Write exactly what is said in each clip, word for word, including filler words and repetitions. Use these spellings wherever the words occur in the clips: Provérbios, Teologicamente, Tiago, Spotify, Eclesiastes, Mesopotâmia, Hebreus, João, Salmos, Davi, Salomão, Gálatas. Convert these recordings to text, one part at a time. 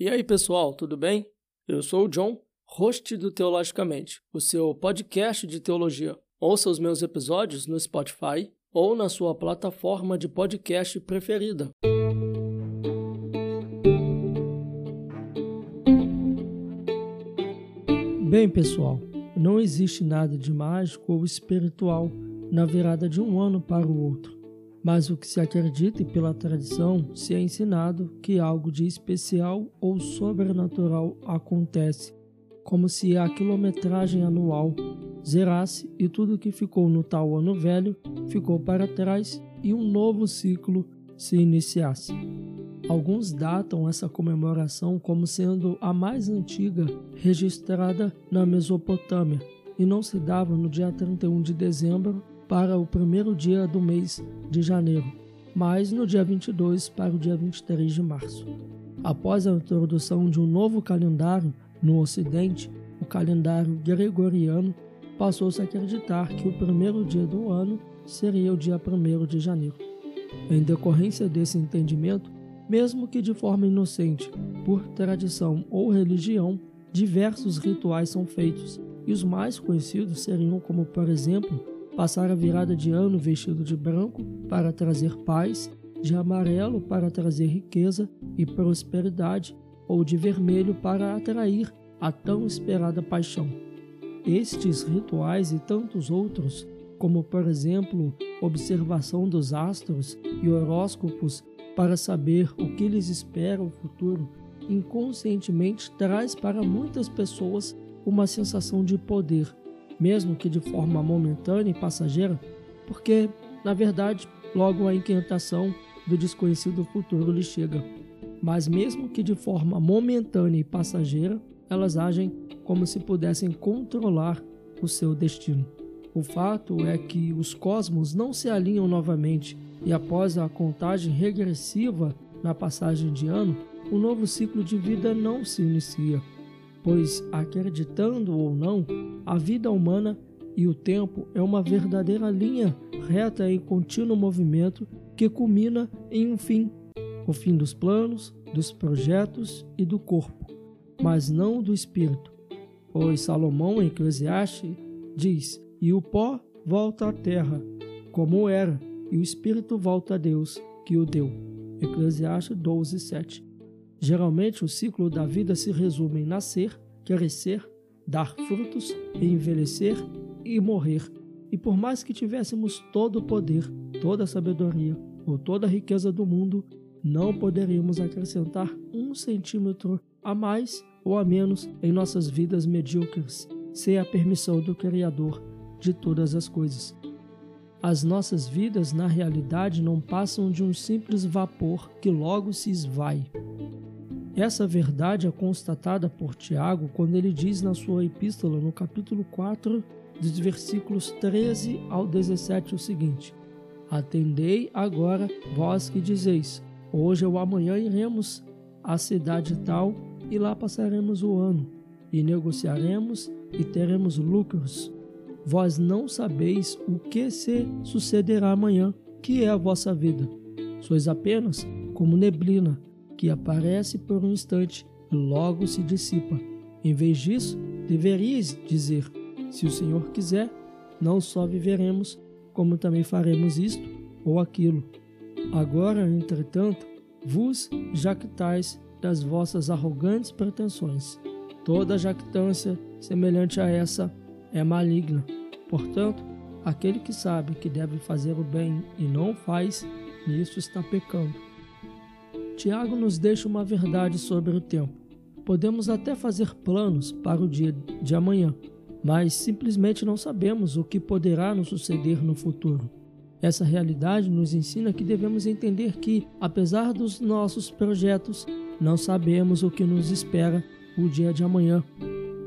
E aí, pessoal, tudo bem? Eu sou o John, host do Teologicamente, o seu podcast de teologia. Ouça os meus episódios no Spotify ou na sua plataforma de podcast preferida. Bem, pessoal, não existe nada de mágico ou espiritual na virada de um ano para o outro. Mas o que se acredita e pela tradição se é ensinado que algo de especial ou sobrenatural acontece, como se a quilometragem anual zerasse e tudo que ficou no tal ano velho ficou para trás e um novo ciclo se iniciasse. Alguns datam essa comemoração como sendo a mais antiga registrada na Mesopotâmia e não se dava no dia trinta e um de dezembro, para o primeiro dia do mês de janeiro, mas no dia vinte e dois para o dia vinte e três de março. Após a introdução de um novo calendário no Ocidente, o calendário gregoriano, passou-se a acreditar que o primeiro dia do ano seria o dia primeiro de janeiro. Em decorrência desse entendimento, mesmo que de forma inocente, por tradição ou religião, diversos rituais são feitos, e os mais conhecidos seriam como, por exemplo, passar a virada de ano vestido de branco para trazer paz, de amarelo para trazer riqueza e prosperidade, ou de vermelho para atrair a tão esperada paixão. Estes rituais e tantos outros, como por exemplo, observação dos astros e horóscopos para saber o que lhes espera o futuro, inconscientemente traz para muitas pessoas uma sensação de poder, mesmo que de forma momentânea e passageira, porque, na verdade, logo a inquietação do desconhecido futuro lhe chega. Mas mesmo que de forma momentânea e passageira, elas agem como se pudessem controlar o seu destino. O fato é que os cosmos não se alinham novamente e, após a contagem regressiva na passagem de ano, o novo ciclo de vida não se inicia, pois, acreditando ou não, a vida humana e o tempo é uma verdadeira linha reta em contínuo movimento que culmina em um fim, o fim dos planos, dos projetos e do corpo, mas não do espírito, pois Salomão, em Eclesiastes, diz: "E o pó volta à terra, como era, e o espírito volta a Deus, que o deu." Eclesiastes doze, sete. Geralmente, o ciclo da vida se resume em nascer, crescer, dar frutos, envelhecer e morrer. E por mais que tivéssemos todo o poder, toda a sabedoria ou toda a riqueza do mundo, não poderíamos acrescentar um centímetro a mais ou a menos em nossas vidas medíocres, sem a permissão do Criador de todas as coisas. As nossas vidas, na realidade, não passam de um simples vapor que logo se esvai. Essa verdade é constatada por Tiago quando ele diz na sua epístola, no capítulo quatro, dos versículos treze ao dezessete, o seguinte: "Atendei agora, vós que dizeis, hoje ou amanhã iremos à cidade tal, e lá passaremos o ano, e negociaremos, e teremos lucros. Vós não sabeis o que se sucederá amanhã, que é a vossa vida. Sois apenas como neblina, que aparece por um instante e logo se dissipa. Em vez disso, deveríeis dizer: se o Senhor quiser, não só viveremos, como também faremos isto ou aquilo. Agora, entretanto, vos jactais das vossas arrogantes pretensões. Toda jactância semelhante a essa é maligna. Portanto, aquele que sabe que deve fazer o bem e não faz, nisso está pecando." Tiago nos deixa uma verdade sobre o tempo. Podemos até fazer planos para o dia de amanhã, mas simplesmente não sabemos o que poderá nos suceder no futuro. Essa realidade nos ensina que devemos entender que, apesar dos nossos projetos, não sabemos o que nos espera o dia de amanhã,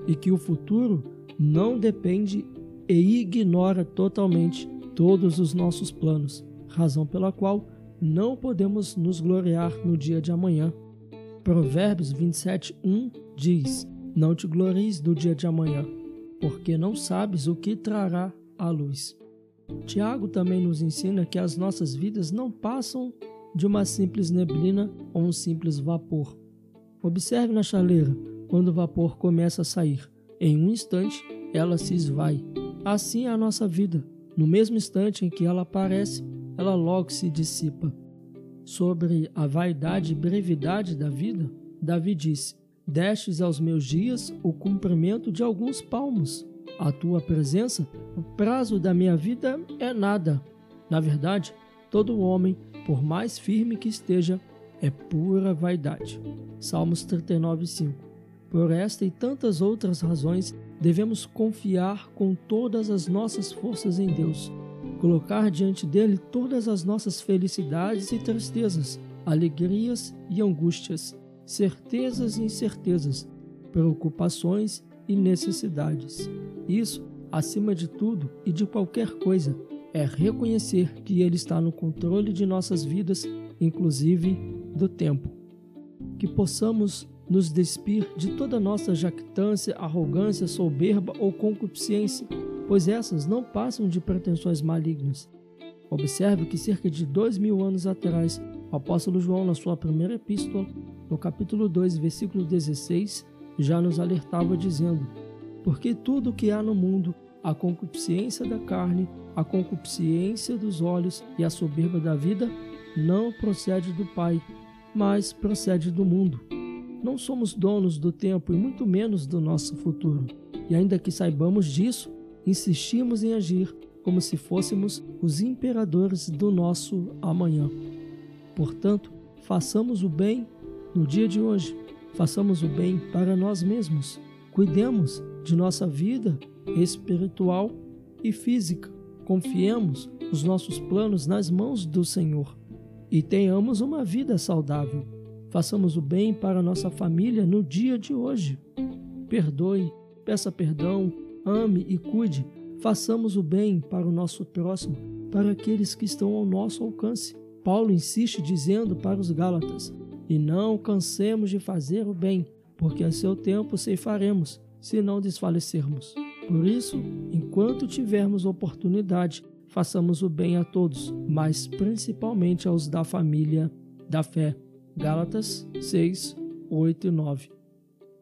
e que o futuro não depende e ignora totalmente todos os nossos planos, razão pela qual não podemos nos gloriar no dia de amanhã. Provérbios vinte e sete, um diz: "Não te glories do dia de amanhã, porque não sabes o que trará à luz." Tiago também nos ensina que as nossas vidas não passam de uma simples neblina ou um simples vapor. Observe na chaleira, quando o vapor começa a sair, em um instante ela se esvai. Assim é a nossa vida. No mesmo instante em que ela aparece, ela logo se dissipa. Sobre a vaidade e brevidade da vida, Davi disse: "Destes aos meus dias o comprimento de alguns palmos. A tua presença, o prazo da minha vida é nada." Na verdade, todo homem, por mais firme que esteja, é pura vaidade. Salmos trinta e nove, cinco. Por esta e tantas outras razões, devemos confiar com todas as nossas forças em Deus, colocar diante dele todas as nossas felicidades e tristezas, alegrias e angústias, certezas e incertezas, preocupações e necessidades. Isso, acima de tudo e de qualquer coisa, é reconhecer que ele está no controle de nossas vidas, inclusive do tempo. Que possamos nos despir de toda nossa jactância, arrogância, soberba ou concupiscência, pois essas não passam de pretensões malignas. Observe que cerca de dois mil anos atrás, o apóstolo João, na sua primeira epístola, no capítulo dois, versículo dezesseis, já nos alertava dizendo: "Porque tudo o que há no mundo, a concupiscência da carne, a concupiscência dos olhos e a soberba da vida, não procede do Pai, mas procede do mundo." Não somos donos do tempo e muito menos do nosso futuro. E ainda que saibamos disso, insistimos em agir como se fôssemos os imperadores do nosso amanhã. Portanto, façamos o bem no dia de hoje. Façamos o bem para nós mesmos. Cuidemos de nossa vida espiritual e física. Confiemos os nossos planos nas mãos do Senhor e tenhamos uma vida saudável. Façamos o bem para nossa família no dia de hoje. Perdoe, peça perdão, ame e cuide. Façamos o bem para o nosso próximo, para aqueles que estão ao nosso alcance. Paulo insiste dizendo para os Gálatas: "E não cansemos de fazer o bem, porque a seu tempo ceifaremos, se não desfalecermos." Por isso, enquanto tivermos oportunidade, façamos o bem a todos, mas principalmente aos da família da fé. Gálatas seis, oito e nove.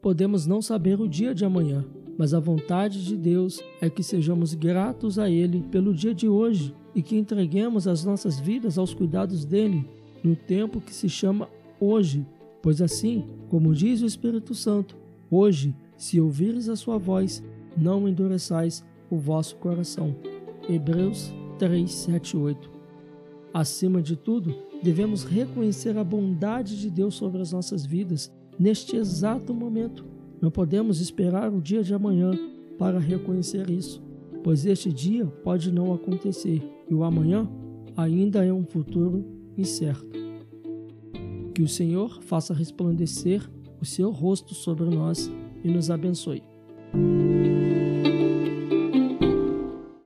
Podemos não saber o dia de amanhã, mas a vontade de Deus é que sejamos gratos a Ele pelo dia de hoje e que entreguemos as nossas vidas aos cuidados dEle no tempo que se chama hoje, pois assim, como diz o Espírito Santo, hoje, se ouvires a sua voz, não endureçais o vosso coração. Hebreus três, sete e oito. Acima de tudo, devemos reconhecer a bondade de Deus sobre as nossas vidas neste exato momento. Não podemos esperar o dia de amanhã para reconhecer isso, pois este dia pode não acontecer e o amanhã ainda é um futuro incerto. Que o Senhor faça resplandecer o seu rosto sobre nós e nos abençoe.